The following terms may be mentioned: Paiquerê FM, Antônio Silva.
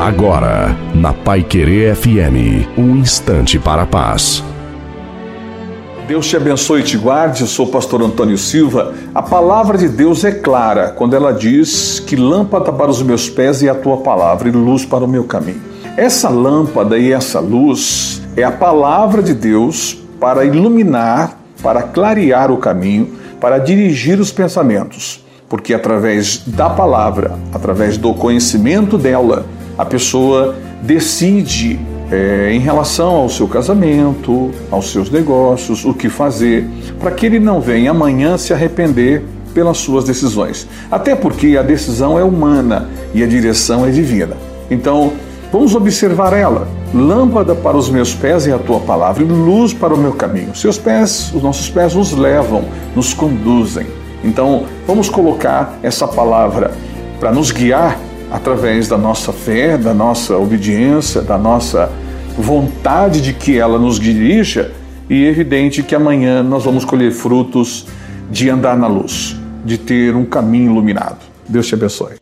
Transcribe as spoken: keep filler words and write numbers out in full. Agora, na Paiquerê F M, um instante para a paz. Deus te abençoe e te guarde. Eu sou o pastor Antônio Silva. A palavra de Deus é clara quando ela diz que lâmpada para os meus pés é a tua palavra e luz para o meu caminho. Essa lâmpada e essa luz é a palavra de Deus para iluminar, para clarear o caminho, para dirigir os pensamentos. Porque através da palavra, através do conhecimento dela, a pessoa decide É, em relação ao seu casamento, aos seus negócios, o que fazer, para que ele não venha amanhã se arrepender pelas suas decisões. Até porque a decisão é humana e a direção é divina. Então, vamos observar ela. Lâmpada para os meus pés é a tua palavra e luz para o meu caminho. Seus pés, os nossos pés nos levam, nos conduzem. Então, vamos colocar essa palavra para nos guiar através da nossa fé, da nossa obediência, da nossa vontade de que ela nos dirija, e é evidente que amanhã nós vamos colher frutos de andar na luz, de ter um caminho iluminado. Deus te abençoe.